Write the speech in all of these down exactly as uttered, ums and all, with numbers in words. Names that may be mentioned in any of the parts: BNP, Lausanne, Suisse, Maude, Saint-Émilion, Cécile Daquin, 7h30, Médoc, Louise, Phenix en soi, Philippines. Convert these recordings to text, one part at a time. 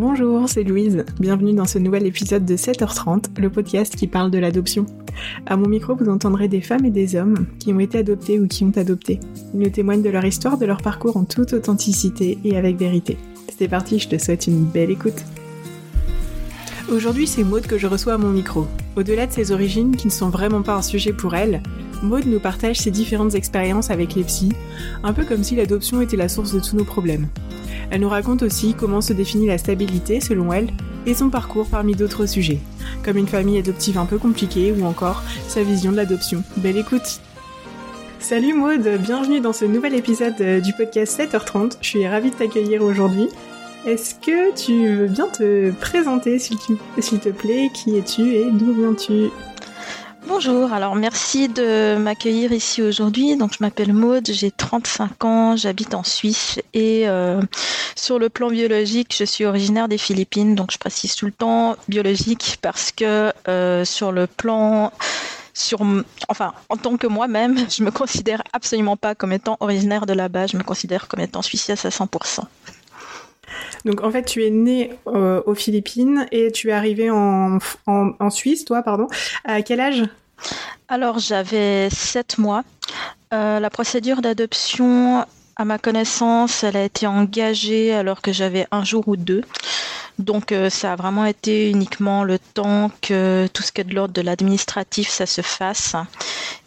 Bonjour, c'est Louise. Bienvenue dans ce nouvel épisode de sept heures trente, le podcast qui parle de l'adoption. À mon micro, vous entendrez des femmes et des hommes qui ont été adoptés ou qui ont adopté. Ils nous témoignent de leur histoire, de leur parcours en toute authenticité et avec vérité. C'est parti, je te souhaite une belle écoute. Aujourd'hui, c'est Maude que je reçois à mon micro. Au-delà de ses origines, qui ne sont vraiment pas un sujet pour elle, Maude nous partage ses différentes expériences avec les psys, un peu comme si l'adoption était la source de tous nos problèmes. Elle nous raconte aussi comment se définit la stabilité, selon elle, et son parcours parmi d'autres sujets, comme une famille adoptive un peu compliquée ou encore sa vision de l'adoption. Belle écoute! Salut Maude, bienvenue dans ce nouvel épisode du podcast sept heures trente. Je suis ravie de t'accueillir aujourd'hui. Est-ce que tu veux bien te présenter, s'il te, s'il te plaît? Qui es-tu et d'où viens-tu? Bonjour, alors merci de m'accueillir ici aujourd'hui. Donc je m'appelle Maude, j'ai trente-cinq ans, j'habite en Suisse et euh, sur le plan biologique, je suis originaire des Philippines. Donc je précise tout le temps biologique parce que euh, sur le plan... Sur, enfin, en tant que moi-même, je me considère absolument pas comme étant originaire de là-bas, je me considère comme étant suissesse à cent pour cent. Donc en fait, tu es née euh, aux Philippines et tu es arrivée en, en, en Suisse, toi, pardon. À quel âge ? Alors, j'avais sept mois. Euh, la procédure d'adoption, à ma connaissance, elle a été engagée alors que j'avais un jour ou deux. Donc euh, ça a vraiment été uniquement le temps que tout ce qui est de l'ordre de l'administratif, ça se fasse.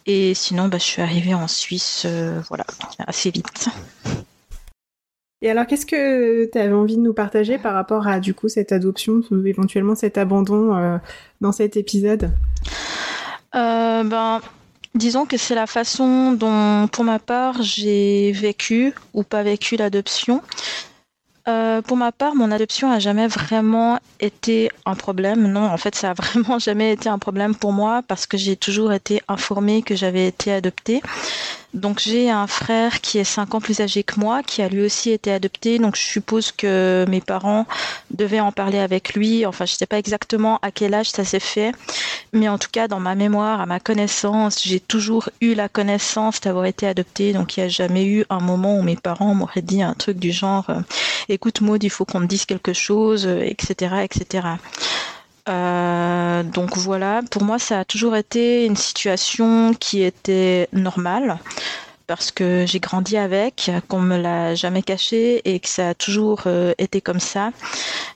Et sinon, bah, je suis arrivée en Suisse, euh, voilà, assez vite. Et alors, qu'est-ce que tu avais envie de nous partager par rapport à, du coup, cette adoption, ou éventuellement cet abandon euh, dans cet épisode ? euh, ben... Disons que c'est la façon dont, pour ma part, j'ai vécu ou pas vécu l'adoption. Euh, pour ma part, mon adoption n'a jamais vraiment été un problème. Non, en fait, ça n'a vraiment jamais été un problème pour moi parce que j'ai toujours été informée que j'avais été adoptée. Donc, j'ai un frère qui est cinq ans plus âgé que moi, qui a lui aussi été adopté. Donc, je suppose que mes parents devaient en parler avec lui. Enfin, je ne sais pas exactement à quel âge ça s'est fait. Mais en tout cas, dans ma mémoire, à ma connaissance, j'ai toujours eu la connaissance d'avoir été adoptée. Donc, il n'y a jamais eu un moment où mes parents m'auraient dit un truc du genre « Écoute, Maude, il faut qu'on me dise quelque chose, et cetera et cetera » Euh, donc voilà, pour moi ça a toujours été une situation qui était normale parce que j'ai grandi avec, qu'on me l'a jamais caché et que ça a toujours euh, été comme ça.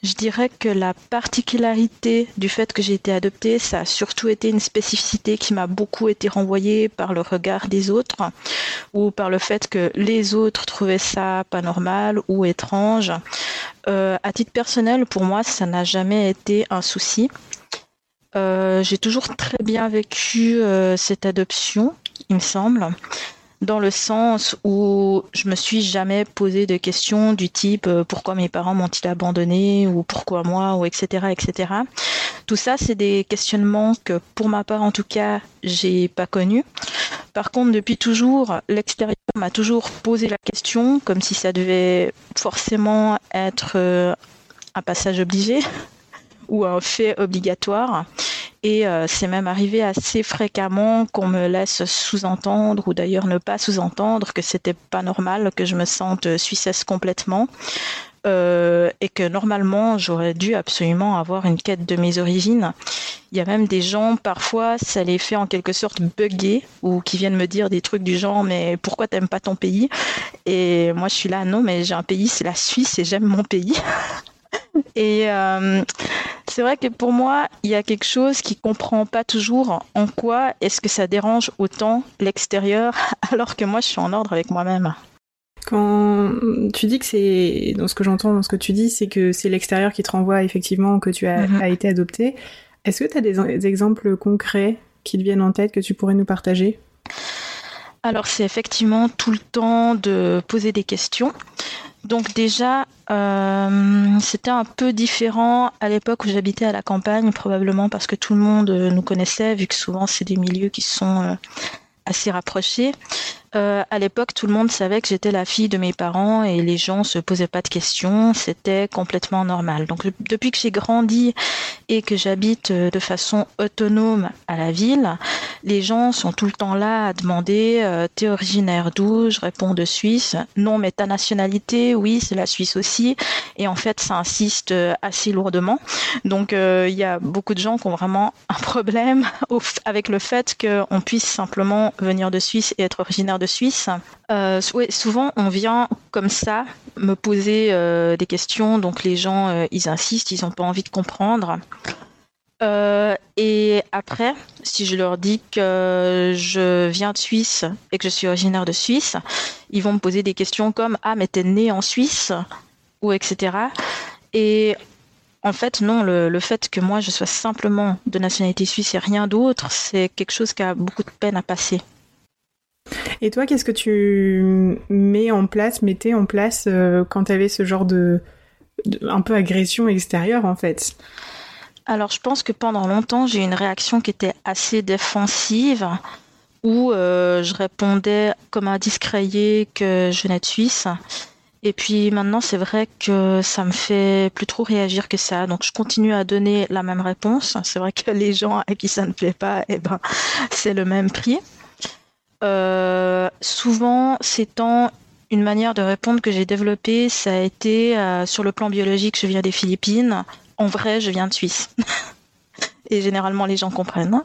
Je dirais que la particularité du fait que j'ai été adoptée, ça a surtout été une spécificité qui m'a beaucoup été renvoyée par le regard des autres ou par le fait que les autres trouvaient ça pas normal ou étrange. Euh, à titre personnel, pour moi, ça n'a jamais été un souci. Euh, j'ai toujours très bien vécu euh, cette adoption, il me semble, dans le sens où je me suis jamais posé de questions du type euh, « Pourquoi mes parents m'ont-ils abandonné ?» ou « Pourquoi moi ?» ou et cetera, et cetera. Tout ça, c'est des questionnements que, pour ma part en tout cas, j'ai pas connus. Par contre, depuis toujours, l'extérieur m'a toujours posé la question, comme si ça devait forcément être un passage obligé ou un fait obligatoire. Et euh, c'est même arrivé assez fréquemment qu'on me laisse sous-entendre, ou d'ailleurs ne pas sous-entendre, que c'était pas normal que je me sente suissesse complètement. Euh, et que normalement, j'aurais dû absolument avoir une quête de mes origines. Il y a même des gens, parfois, ça les fait en quelque sorte bugger ou qui viennent me dire des trucs du genre « mais pourquoi t'aimes pas ton pays ?» Et moi, je suis là « non, mais j'ai un pays, c'est la Suisse et j'aime mon pays. » Et euh, c'est vrai que pour moi, il y a quelque chose qui comprend pas toujours en quoi est-ce que ça dérange autant l'extérieur alors que moi, je suis en ordre avec moi-même. Quand tu dis que c'est, dans ce que j'entends, dans ce que tu dis, c'est que c'est l'extérieur qui te renvoie effectivement que tu as, mmh. as été adoptée. Est-ce que tu as des, des exemples concrets qui te viennent en tête que tu pourrais nous partager ? Alors c'est effectivement tout le temps de poser des questions. Donc déjà, euh, c'était un peu différent à l'époque où j'habitais à la campagne, probablement parce que tout le monde nous connaissait, vu que souvent c'est des milieux qui sont euh, assez rapprochés. Euh, à l'époque, tout le monde savait que j'étais la fille de mes parents et les gens se posaient pas de questions, c'était complètement normal. Donc depuis que j'ai grandi et que j'habite de façon autonome à la ville, les gens sont tout le temps là à demander euh, « T'es originaire d'où ?» Je réponds « De Suisse ». « Non, mais ta nationalité, oui, c'est la Suisse aussi ». Et en fait, ça insiste assez lourdement. Donc il euh, y a beaucoup de gens qui ont vraiment un problème au, avec le fait qu'on puisse simplement venir de Suisse et être originaire de Suisse. Euh, souvent, on vient comme ça me poser euh, des questions. Donc les gens, euh, ils insistent, ils n'ont pas envie de comprendre. Euh, et après, si je leur dis que je viens de Suisse et que je suis originaire de Suisse, ils vont me poser des questions comme « Ah, mais t'es né en Suisse ?» ou et cetera. Et en fait, non, le, le fait que moi, je sois simplement de nationalité suisse et rien d'autre, c'est quelque chose qui a beaucoup de peine à passer. Et toi, qu'est-ce que tu mets en place, mettais en place euh, quand tu avais ce genre de, de... un peu agression extérieure, en fait ? Alors, je pense que pendant longtemps, j'ai eu une réaction qui était assez défensive, où euh, je répondais comme un discréé que je venais de Suisse. Et puis maintenant, c'est vrai que ça me fait plus trop réagir que ça. Donc, je continue à donner la même réponse. C'est vrai que les gens à qui ça ne plaît pas, eh ben, c'est le même prix. Euh, souvent, s'étant une manière de répondre que j'ai développée, ça a été euh, sur le plan biologique, je viens des Philippines. En vrai, je viens de Suisse. Et généralement, les gens comprennent.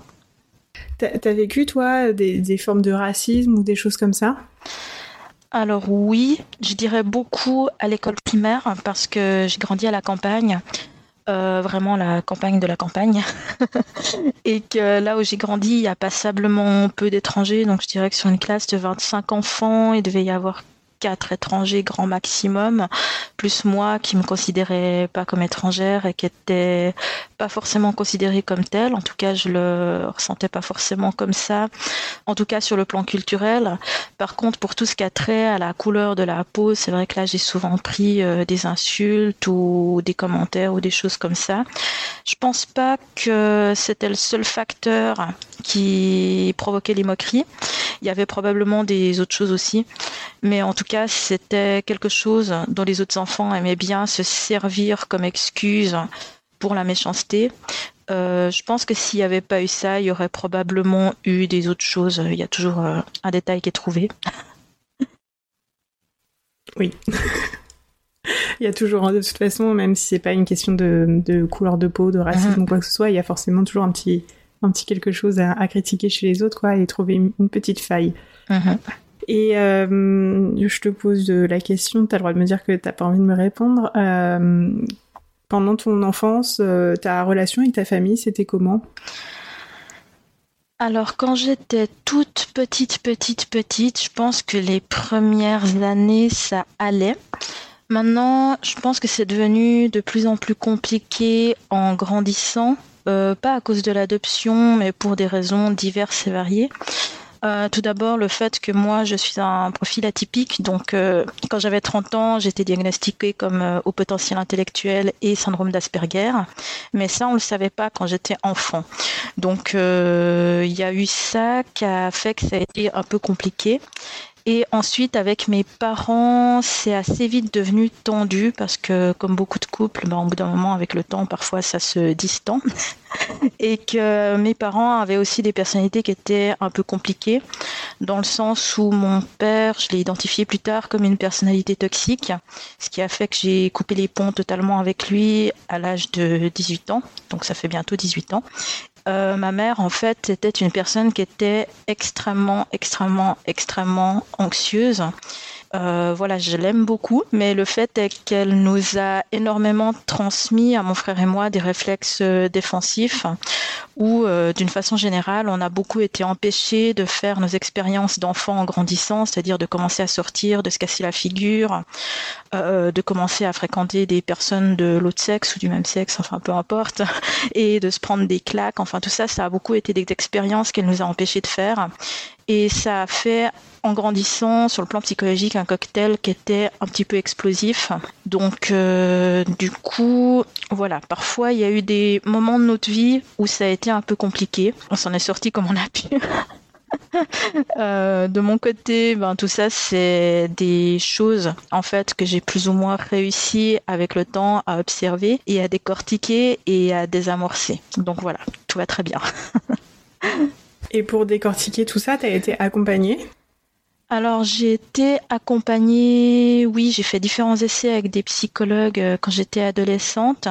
T'as, t'as vécu, toi, des, des formes de racisme ou des choses comme ça ? Alors oui, je dirais beaucoup à l'école primaire parce que j'ai grandi à la campagne, euh, vraiment la campagne de la campagne. Et que là où j'ai grandi, il y a passablement peu d'étrangers. Donc je dirais que sur une classe de vingt-cinq enfants, il devait y avoir quatre étrangers grand maximum, plus moi qui me considérais pas comme étrangère et qui était pas forcément considérée comme telle. En tout cas, je le ressentais pas forcément comme ça. En tout cas, sur le plan culturel. Par contre, pour tout ce qui a trait à la couleur de la peau, c'est vrai que là, j'ai souvent pris euh, des insultes ou des commentaires ou des choses comme ça. Je pense pas que c'était le seul facteur qui provoquait les moqueries. Il y avait probablement des autres choses aussi. Mais en tout cas, c'était quelque chose dont les autres enfants aimaient bien se servir comme excuse pour la méchanceté. Euh, je pense que s'il n'y avait pas eu ça, il y aurait probablement eu des autres choses. Il y a toujours euh, un détail qui est trouvé. Oui. Il y a toujours, de toute façon, même si ce n'est pas une question de, de couleur de peau, de racisme mmh. ou quoi que ce soit, il y a forcément toujours un petit, un petit quelque chose à, à critiquer chez les autres quoi, et trouver une, une petite faille. Mmh. Et euh, je te pose la question, t'as le droit de me dire que t'as pas envie de me répondre. Euh, pendant ton enfance, euh, ta relation avec ta famille, c'était comment ? Alors, quand j'étais toute petite, petite, petite, je pense que les premières années, ça allait. Maintenant, je pense que c'est devenu de plus en plus compliqué en grandissant. Euh, pas à cause de l'adoption, mais pour des raisons diverses et variées. Euh, tout d'abord, le fait que moi, je suis un profil atypique. Donc, euh, quand j'avais trente ans, j'étais diagnostiquée comme euh, haut potentiel intellectuel et syndrome d'Asperger. Mais ça, on ne le savait pas quand j'étais enfant. Donc, il euh, y a eu ça qui a fait que ça a été un peu compliqué. Et ensuite, avec mes parents, c'est assez vite devenu tendu parce que, comme beaucoup de couples, bah, au bout d'un moment, avec le temps, parfois, ça se distend. Et que mes parents avaient aussi des personnalités qui étaient un peu compliquées, dans le sens où mon père, je l'ai identifié plus tard comme une personnalité toxique, ce qui a fait que j'ai coupé les ponts totalement avec lui à l'âge de dix-huit ans, donc ça fait bientôt dix-huit ans. Euh, ma mère, en fait, était une personne qui était extrêmement, extrêmement, extrêmement anxieuse. Euh, voilà, je l'aime beaucoup, mais le fait est qu'elle nous a énormément transmis, à mon frère et moi, des réflexes défensifs où, euh, d'une façon générale, on a beaucoup été empêchés de faire nos expériences d'enfants en grandissant, c'est-à-dire de commencer à sortir, de se casser la figure, euh, de commencer à fréquenter des personnes de l'autre sexe ou du même sexe, enfin peu importe, et de se prendre des claques. Enfin, tout ça, ça a beaucoup été des expériences qu'elle nous a empêchés de faire. Et ça a fait, en grandissant, sur le plan psychologique, un cocktail qui était un petit peu explosif. Donc, euh, du coup, voilà. Parfois, il y a eu des moments de notre vie où ça a été un peu compliqué. On s'en est sorti comme on a pu. euh, de mon côté, ben, tout ça, c'est des choses en fait que j'ai plus ou moins réussi avec le temps à observer et à décortiquer et à désamorcer. Donc voilà, tout va très bien. Et pour décortiquer tout ça, tu as été accompagnée ? Alors, j'ai été accompagnée, oui, j'ai fait différents essais avec des psychologues quand j'étais adolescente.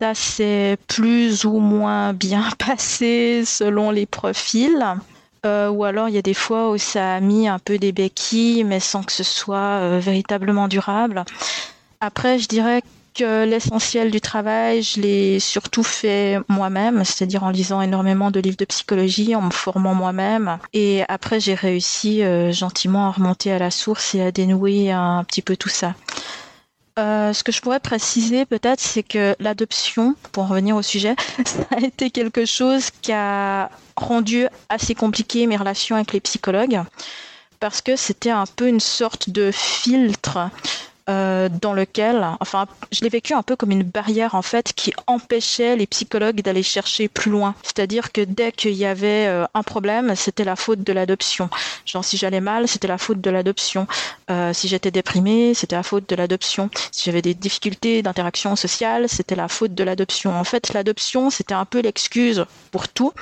Ça s'est plus ou moins bien passé selon les profils. Euh, ou alors, il y a des fois où ça a mis un peu des béquilles, mais sans que ce soit euh, véritablement durable. Après, je dirais que l'essentiel du travail, je l'ai surtout fait moi-même, c'est-à-dire en lisant énormément de livres de psychologie, en me formant moi-même. Et après, j'ai réussi euh, gentiment à remonter à la source et à dénouer un petit peu tout ça. Euh, ce que je pourrais préciser peut-être, c'est que l'adoption, pour en revenir au sujet, ça a été quelque chose qui a rendu assez compliquées mes relations avec les psychologues, parce que c'était un peu une sorte de filtre Euh, dans lequel, enfin, je l'ai vécu un peu comme une barrière en fait qui empêchait les psychologues d'aller chercher plus loin. C'est-à-dire que dès qu'il y avait euh, un problème, c'était la faute de l'adoption. Genre si j'allais mal, c'était la faute de l'adoption. Euh, si j'étais déprimée, c'était la faute de l'adoption. Si j'avais des difficultés d'interaction sociale, c'était la faute de l'adoption. En fait, l'adoption, c'était un peu l'excuse pour tout.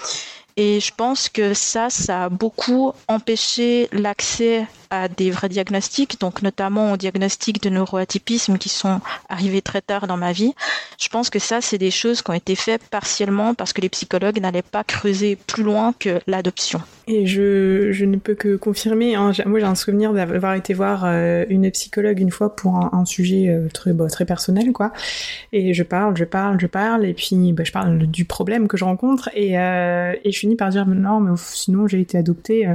Et je pense que ça, ça a beaucoup empêché l'accès à des vrais diagnostics, donc notamment aux diagnostics de neuroatypisme qui sont arrivés très tard dans ma vie. Je pense que ça, c'est des choses qui ont été faites partiellement parce que les psychologues n'allaient pas creuser plus loin que l'adoption. Et je, je ne peux que confirmer, hein. Moi j'ai un souvenir d'avoir été voir euh, une psychologue une fois pour un, un sujet euh, très, bah, très personnel, quoi. Et je parle, je parle, je parle, et puis bah, je parle du problème que je rencontre, et, euh, et je finis par dire « non, mais sinon j'ai été adoptée ».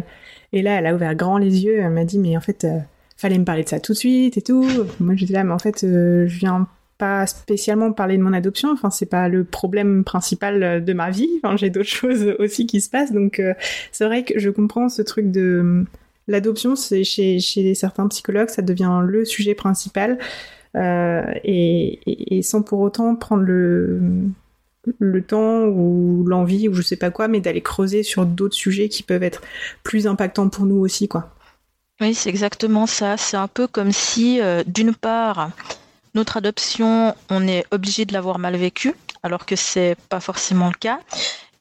Et là, elle a ouvert grand les yeux, elle m'a dit « mais en fait, euh, fallait me parler de ça tout de suite et tout ». Moi j'étais là « mais en fait, euh, je viens pas spécialement parler de mon adoption, enfin c'est pas le problème principal de ma vie, enfin, j'ai d'autres choses aussi qui se passent, donc euh, c'est vrai que je comprends ce truc de l'adoption, c'est chez, chez certains psychologues ça devient le sujet principal euh, et, et, et sans pour autant prendre le, le temps ou l'envie ou je sais pas quoi, mais d'aller creuser sur d'autres sujets qui peuvent être plus impactants pour nous aussi, quoi. Oui, c'est exactement ça, c'est un peu comme si euh, d'une part notre adoption, on est obligé de l'avoir mal vécu, alors que c'est pas forcément le cas.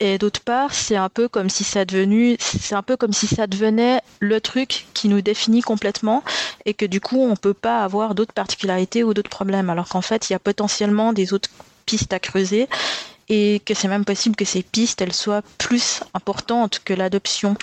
Et d'autre part, c'est un peu comme si ça devenu, c'est un peu comme si ça devenait le truc qui nous définit complètement et que du coup, on peut pas avoir d'autres particularités ou d'autres problèmes, alors qu'en fait, il y a potentiellement des autres pistes à creuser et que c'est même possible que ces pistes, elles soient plus importantes que l'adoption.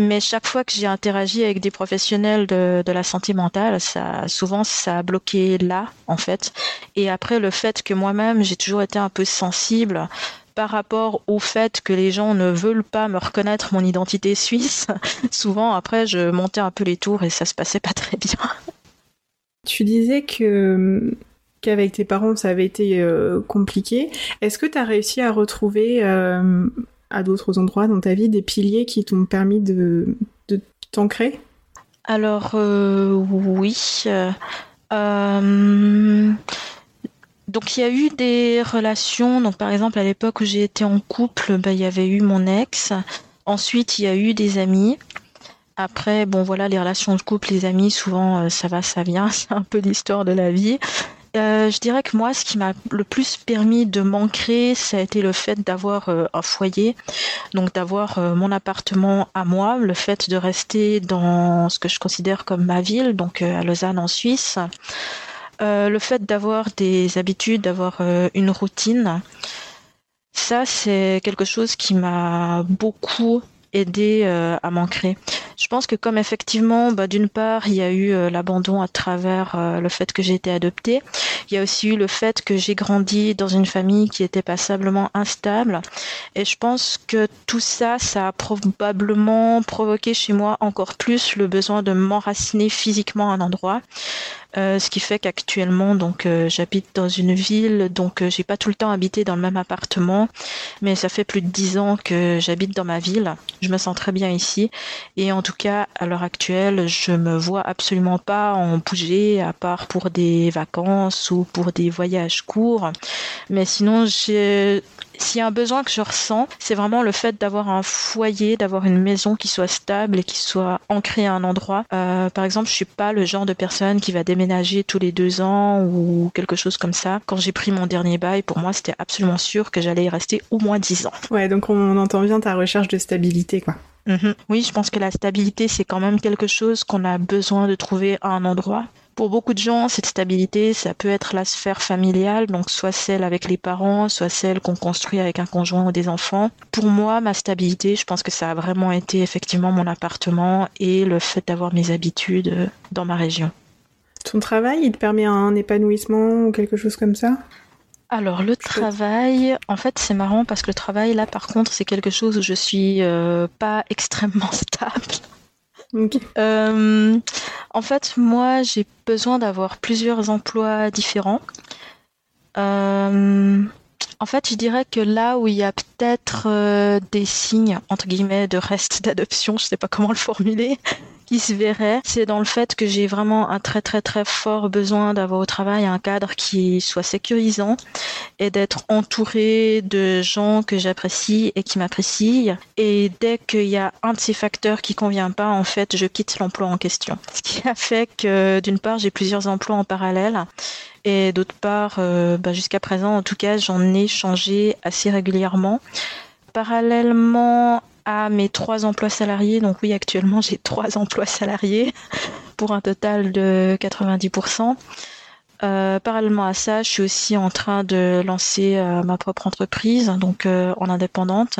Mais chaque fois que j'ai interagi avec des professionnels de, de la santé mentale, ça, souvent ça a bloqué là, en fait. Et après, le fait que moi-même, j'ai toujours été un peu sensible par rapport au fait que les gens ne veulent pas me reconnaître mon identité suisse. Souvent, après, je montais un peu les tours et ça se passait pas très bien. Tu disais que... qu'avec tes parents, ça avait été euh, compliqué. Est-ce que tu as réussi à retrouver... Euh... à d'autres endroits dans ta vie, des piliers qui t'ont permis de, de t'ancrer ? Alors, euh, oui. Euh, donc, il y a eu des relations. Donc, par exemple, à l'époque où j'ai été en couple, bah, il y avait eu mon ex. Ensuite, il y a eu des amis. Après, bon, voilà, les relations de couple, les amis, souvent, ça va, ça vient. C'est un peu l'histoire de la vie. Euh, je dirais que moi, ce qui m'a le plus permis de m'ancrer, ça a été le fait d'avoir euh, un foyer, donc d'avoir euh, mon appartement à moi, le fait de rester dans ce que je considère comme ma ville, donc euh, à Lausanne en Suisse, euh, le fait d'avoir des habitudes, d'avoir euh, une routine. Ça, c'est quelque chose qui m'a beaucoup aidée euh, à m'ancrer. Je pense que comme effectivement, bah, d'une part, il y a eu euh, l'abandon à travers euh, le fait que j'ai été adoptée. Il y a aussi eu le fait que j'ai grandi dans une famille qui était passablement instable. Et je pense que tout ça, ça a probablement provoqué chez moi encore plus le besoin de m'enraciner physiquement à un endroit. Euh, ce qui fait qu'actuellement, donc, euh, j'habite dans une ville, donc euh, j'ai pas tout le temps habité dans le même appartement, mais ça fait plus de dix ans que j'habite dans ma ville. Je me sens très bien ici. Et en tout cas, à l'heure actuelle, je me vois absolument pas en bouger, à part pour des vacances ou pour des voyages courts. Mais sinon, j'ai... s'il y a un besoin que je ressens, c'est vraiment le fait d'avoir un foyer, d'avoir une maison qui soit stable et qui soit ancrée à un endroit. Euh, par exemple, je suis pas le genre de personne qui va déménager tous les deux ans ou quelque chose comme ça. Quand j'ai pris mon dernier bail, pour moi, c'était absolument sûr que j'allais y rester au moins dix ans. Ouais, donc on entend bien ta recherche de stabilité, quoi. Mmh. Oui, je pense que la stabilité, c'est quand même quelque chose qu'on a besoin de trouver à un endroit. Pour beaucoup de gens, cette stabilité, ça peut être la sphère familiale, donc soit celle avec les parents, soit celle qu'on construit avec un conjoint ou des enfants. Pour moi, ma stabilité, je pense que ça a vraiment été effectivement mon appartement et le fait d'avoir mes habitudes dans ma région. Ton travail, il te permet un épanouissement ou quelque chose comme ça ? Alors le travail, en fait c'est marrant parce que le travail là par contre c'est quelque chose où je suis euh, pas extrêmement stable. Okay. Euh, en fait moi j'ai besoin d'avoir plusieurs emplois différents. Euh, en fait je dirais que là où il y a peut-être euh, des signes entre guillemets de reste d'adoption, je sais pas comment le formuler, qui se verrait, c'est dans le fait que j'ai vraiment un très très très fort besoin d'avoir au travail un cadre qui soit sécurisant et d'être entourée de gens que j'apprécie et qui m'apprécient. Et dès qu'il y a un de ces facteurs qui convient pas, en fait, je quitte l'emploi en question. Ce qui a fait que d'une part, j'ai plusieurs emplois en parallèle. Et d'autre part, euh, bah, jusqu'à présent, en tout cas, j'en ai changé assez régulièrement. Parallèlement à mes trois emplois salariés, donc oui, actuellement j'ai trois emplois salariés pour un total de quatre-vingt-dix pour cent. Euh, parallèlement à ça, je suis aussi en train de lancer euh, ma propre entreprise, donc euh, en indépendante.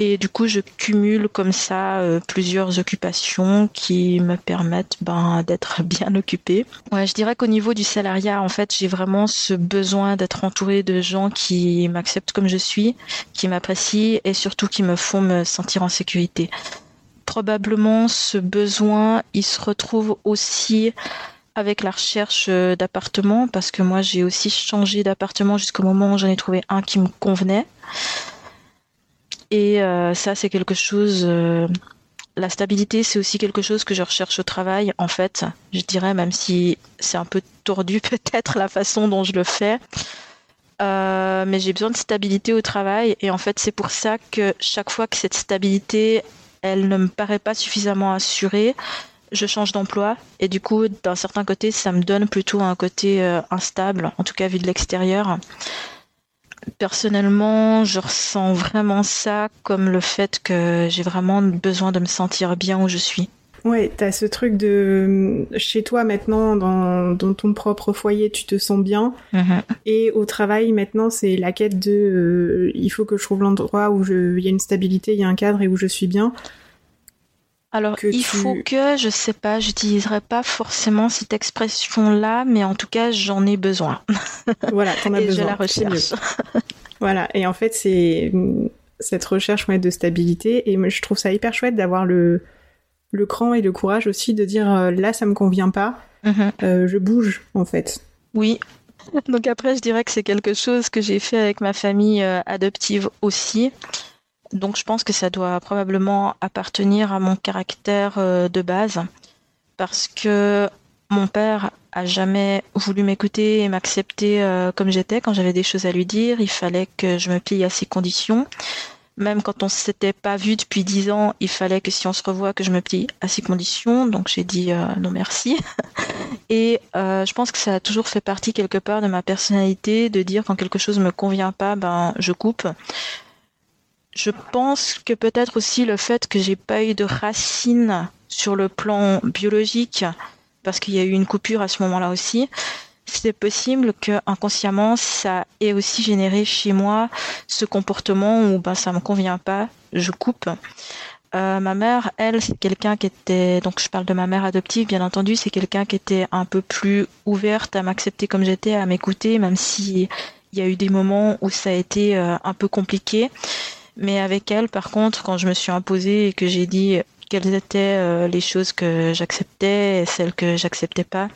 Et du coup, je cumule comme ça euh, plusieurs occupations qui me permettent ben, d'être bien occupée. Ouais, je dirais qu'au niveau du salariat, en fait, j'ai vraiment ce besoin d'être entourée de gens qui m'acceptent comme je suis, qui m'apprécient et surtout qui me font me sentir en sécurité. Probablement, ce besoin, il se retrouve aussi avec la recherche d'appartement, parce que moi, j'ai aussi changé d'appartement jusqu'au moment où j'en ai trouvé un qui me convenait. Et euh, ça, c'est quelque chose... Euh, la stabilité, c'est aussi quelque chose que je recherche au travail, en fait. Je dirais, même si c'est un peu tordu, peut-être, la façon dont je le fais. Euh, mais j'ai besoin de stabilité au travail. Et en fait, c'est pour ça que chaque fois que cette stabilité, elle ne me paraît pas suffisamment assurée, je change d'emploi et du coup, d'un certain côté, ça me donne plutôt un côté euh, instable, en tout cas vu de l'extérieur. Personnellement, je ressens vraiment ça comme le fait que j'ai vraiment besoin de me sentir bien où je suis. Ouais, t'as ce truc de chez toi maintenant, dans, dans ton propre foyer, tu te sens bien. Mmh. Et au travail maintenant, c'est la quête de euh, il faut que je trouve l'endroit où il y a une stabilité, il y a un cadre et où je suis bien. Alors, il tu... faut que, je sais pas, j'utiliserai pas forcément cette expression-là, mais en tout cas, j'en ai besoin. Voilà, t'en as et besoin. Et je la recherche. Voilà, et en fait, c'est cette recherche ouais, de stabilité, et je trouve ça hyper chouette d'avoir le, le cran et le courage aussi de dire, euh, là, ça me convient pas, mm-hmm. euh, je bouge, en fait. Oui. Donc après, je dirais que c'est quelque chose que j'ai fait avec ma famille euh, adoptive aussi. Donc je pense que ça doit probablement appartenir à mon caractère euh, de base, parce que mon père a jamais voulu m'écouter et m'accepter euh, comme j'étais. Quand j'avais des choses à lui dire, il fallait que je me plie à ses conditions. Même quand on s'était pas vu depuis dix ans, il fallait que si on se revoit, que je me plie à ses conditions. Donc j'ai dit euh, non merci. Et euh, je pense que ça a toujours fait partie quelque part de ma personnalité, de dire quand quelque chose me convient pas, ben je coupe. Je pense que peut-être aussi le fait que j'ai pas eu de racines sur le plan biologique, parce qu'il y a eu une coupure à ce moment-là aussi, c'est possible que inconsciemment ça ait aussi généré chez moi ce comportement où ben ça me convient pas, je coupe. Euh, ma mère, elle, c'est quelqu'un qui était, donc je parle de ma mère adoptive, bien entendu, c'est quelqu'un qui était un peu plus ouverte à m'accepter comme j'étais, à m'écouter, même si il y a eu des moments où ça a été euh, un peu compliqué. Mais avec elle, par contre, quand je me suis imposée et que j'ai dit quelles étaient euh, les choses que j'acceptais et celles que j'acceptais pas,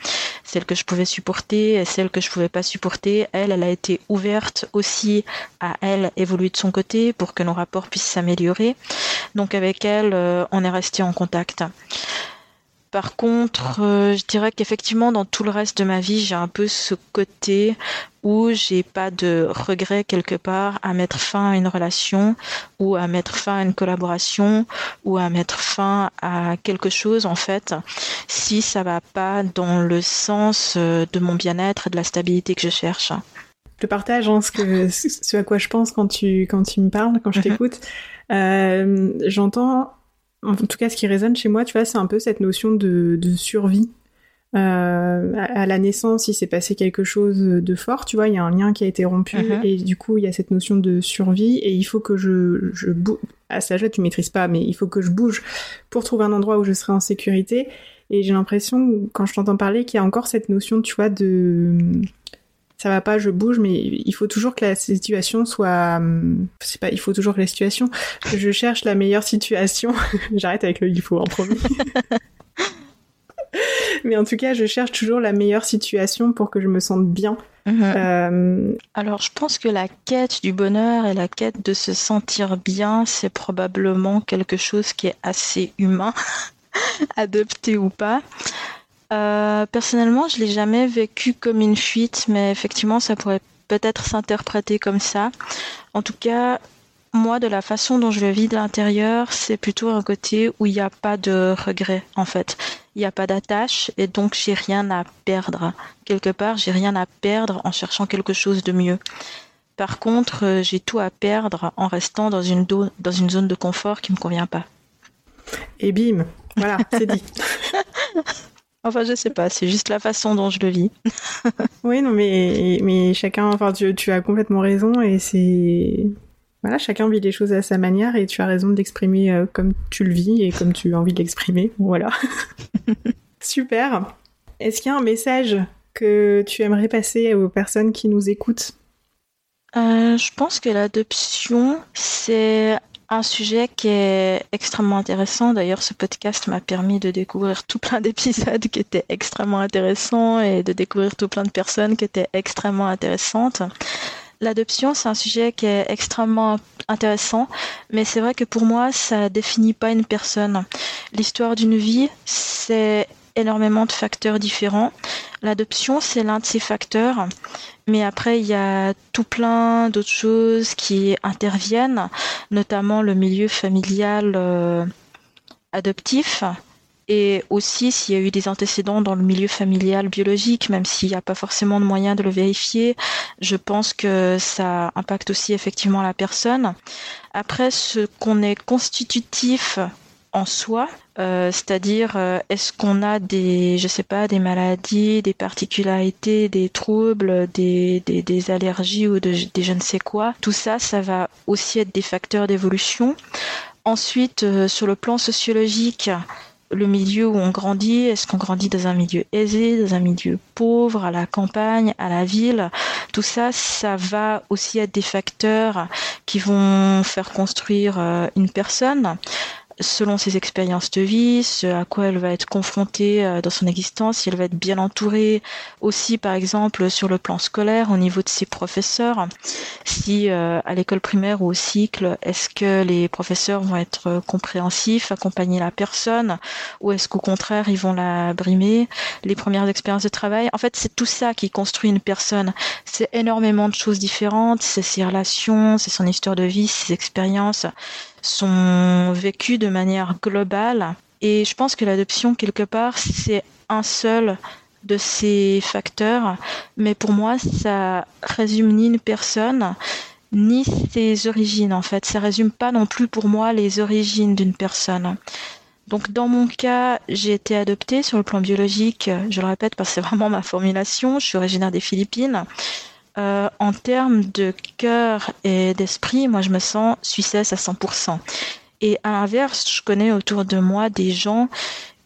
celles que je pouvais supporter et celles que je pouvais pas supporter. Elle, elle a été ouverte aussi à elle évoluer de son côté pour que nos rapports puissent s'améliorer. Donc avec elle, euh, on est resté en contact. Par contre, euh, je dirais qu'effectivement, dans tout le reste de ma vie, j'ai un peu ce côté où j'ai pas de regret quelque part à mettre fin à une relation ou à mettre fin à une collaboration ou à mettre fin à quelque chose, en fait, si ça va pas dans le sens de mon bien-être et de la stabilité que je cherche. Je partage hein, ce, que, ce à quoi je pense quand tu, quand tu me parles, quand je t'écoute. Euh, j'entends... En tout cas, ce qui résonne chez moi, tu vois, c'est un peu cette notion de, de survie. Euh, à, à la naissance, il s'est passé quelque chose de fort, tu vois, il y a un lien qui a été rompu, uh-huh. et du coup, il y a cette notion de survie, et il faut que je... je bou- à cet âge-là, tu ne maîtrises pas, mais il faut que je bouge pour trouver un endroit où je serai en sécurité. Et j'ai l'impression, quand je t'entends parler, qu'il y a encore cette notion, tu vois, de... ça va pas, je bouge, mais il faut toujours que la situation soit... Je sais pas, il faut toujours que la situation... Je cherche la meilleure situation. J'arrête avec le « il faut », en premier. Mais en tout cas, je cherche toujours la meilleure situation pour que je me sente bien. Mmh. Euh... Alors, je pense que la quête du bonheur et la quête de se sentir bien, c'est probablement quelque chose qui est assez humain, adopté ou pas. Euh, personnellement, je ne l'ai jamais vécu comme une fuite, mais effectivement, ça pourrait peut-être s'interpréter comme ça. En tout cas, moi, de la façon dont je le vis de l'intérieur, c'est plutôt un côté où il n'y a pas de regret, en fait. Il n'y a pas d'attache et donc j'ai rien à perdre. Quelque part, j'ai rien à perdre en cherchant quelque chose de mieux. Par contre, j'ai tout à perdre en restant dans une, do- dans une zone de confort qui ne me convient pas. Et bim, voilà, c'est dit. Enfin, je sais pas, c'est juste la façon dont je le vis. Oui, non, mais, mais chacun, enfin, tu, tu as complètement raison et c'est... Voilà, chacun vit les choses à sa manière et tu as raison d'exprimer comme tu le vis et comme tu as envie de l'exprimer, voilà. Super. Est-ce qu'il y a un message que tu aimerais passer aux personnes qui nous écoutent ? euh, Je pense que l'adoption, c'est... un sujet qui est extrêmement intéressant. D'ailleurs, ce podcast m'a permis de découvrir tout plein d'épisodes qui étaient extrêmement intéressants et de découvrir tout plein de personnes qui étaient extrêmement intéressantes. L'adoption, c'est un sujet qui est extrêmement intéressant, mais c'est vrai que pour moi, ça définit pas une personne. L'histoire d'une vie, c'est énormément de facteurs différents. L'adoption, c'est l'un de ces facteurs. Mais après, il y a tout plein d'autres choses qui interviennent, notamment le milieu familial euh, adoptif et aussi s'il y a eu des antécédents dans le milieu familial biologique, même s'il n'y a pas forcément de moyen de le vérifier. Je pense que ça impacte aussi effectivement la personne. Après, ce qu'on est constitutif en soi, euh, c'est-à-dire euh, est-ce qu'on a des, je sais pas, des maladies, des particularités, des troubles, des, des, des allergies ou de, des je ne sais quoi. Tout ça, ça va aussi être des facteurs d'évolution. Ensuite, euh, sur le plan sociologique, le milieu où on grandit, est-ce qu'on grandit dans un milieu aisé, dans un milieu pauvre, à la campagne, à la ville, tout ça, ça va aussi être des facteurs qui vont faire construire euh, une personne. Selon ses expériences de vie, ce à quoi elle va être confrontée dans son existence, si elle va être bien entourée aussi, par exemple, sur le plan scolaire, au niveau de ses professeurs, si euh, à l'école primaire ou au cycle, est-ce que les professeurs vont être compréhensifs, accompagner la personne, ou est-ce qu'au contraire, ils vont la brimer, les premières expériences de travail. En fait, c'est tout ça qui construit une personne. C'est énormément de choses différentes, c'est ses relations, c'est son histoire de vie, ses expériences, sont vécues de manière globale. Et je pense que l'adoption, quelque part, c'est un seul de ces facteurs. Mais pour moi, ça résume ni une personne, ni ses origines, en fait. Ça résume pas non plus pour moi les origines d'une personne. Donc, dans mon cas, j'ai été adoptée sur le plan biologique. Je le répète parce que c'est vraiment ma formulation. Je suis originaire des Philippines. Euh, en termes de cœur et d'esprit, moi je me sens suissesse à cent pour cent. Et à l'inverse, je connais autour de moi des gens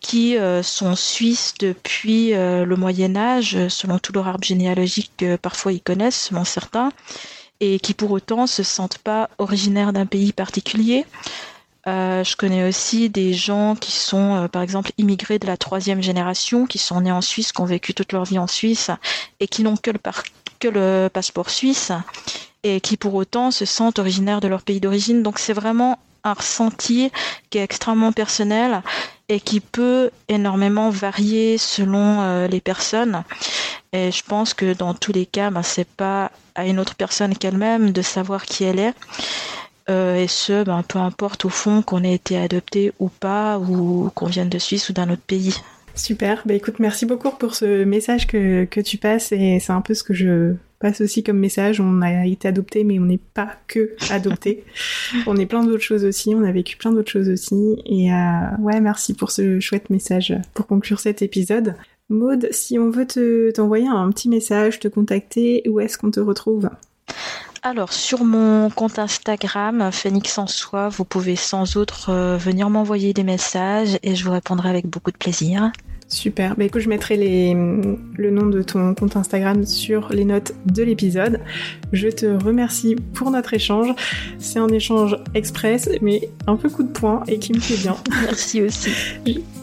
qui euh, sont suisses depuis euh, le Moyen-Âge, selon tout leur arbre généalogique que parfois ils connaissent, selon certains, et qui pour autant se sentent pas originaires d'un pays particulier. Euh, je connais aussi des gens qui sont, euh, par exemple, immigrés de la troisième génération, qui sont nés en Suisse, qui ont vécu toute leur vie en Suisse et qui n'ont que le, par- que le passeport suisse et qui, pour autant, se sentent originaires de leur pays d'origine. Donc, c'est vraiment un ressenti qui est extrêmement personnel et qui peut énormément varier selon euh, les personnes. Et je pense que dans tous les cas, ben, c'est pas à une autre personne qu'elle-même de savoir qui elle est. Euh, et ce, ben, peu importe au fond qu'on ait été adopté ou pas, ou qu'on vienne de Suisse ou d'un autre pays. Super, bah écoute, merci beaucoup pour ce message que, que tu passes, et c'est un peu ce que je passe aussi comme message. On a été adopté, mais on n'est pas que adopté. On est plein d'autres choses aussi, on a vécu plein d'autres choses aussi, et euh, ouais, merci pour ce chouette message pour conclure cet épisode. Maude, si on veut te, t'envoyer un petit message, te contacter, où est-ce qu'on te retrouve ? Alors, sur mon compte Instagram, Phenix en soi, vous pouvez sans autre euh, venir m'envoyer des messages et je vous répondrai avec beaucoup de plaisir. Super, bah écoute, je mettrai les, le nom de ton compte Instagram sur les notes de l'épisode. Je te remercie pour notre échange. C'est un échange express, mais un peu coup de poing et qui me fait bien. Merci aussi.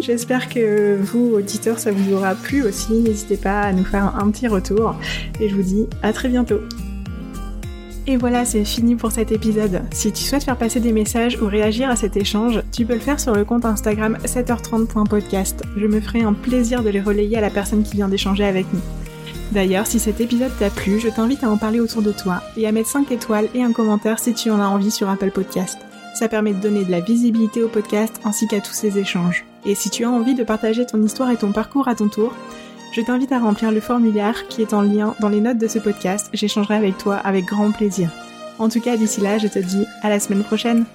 J'espère que vous, auditeurs, ça vous aura plu aussi. N'hésitez pas à nous faire un petit retour et je vous dis à très bientôt. Et voilà, c'est fini pour cet épisode. Si tu souhaites faire passer des messages ou réagir à cet échange, tu peux le faire sur le compte Instagram sept heures trente point podcast. Je me ferai un plaisir de les relayer à la personne qui vient d'échanger avec nous. D'ailleurs, si cet épisode t'a plu, je t'invite à en parler autour de toi et à mettre cinq étoiles et un commentaire si tu en as envie sur Apple Podcast. Ça permet de donner de la visibilité au podcast ainsi qu'à tous ces échanges. Et si tu as envie de partager ton histoire et ton parcours à ton tour, je t'invite à remplir le formulaire qui est en lien dans les notes de ce podcast. J'échangerai avec toi avec grand plaisir. En tout cas, d'ici là, je te dis à la semaine prochaine.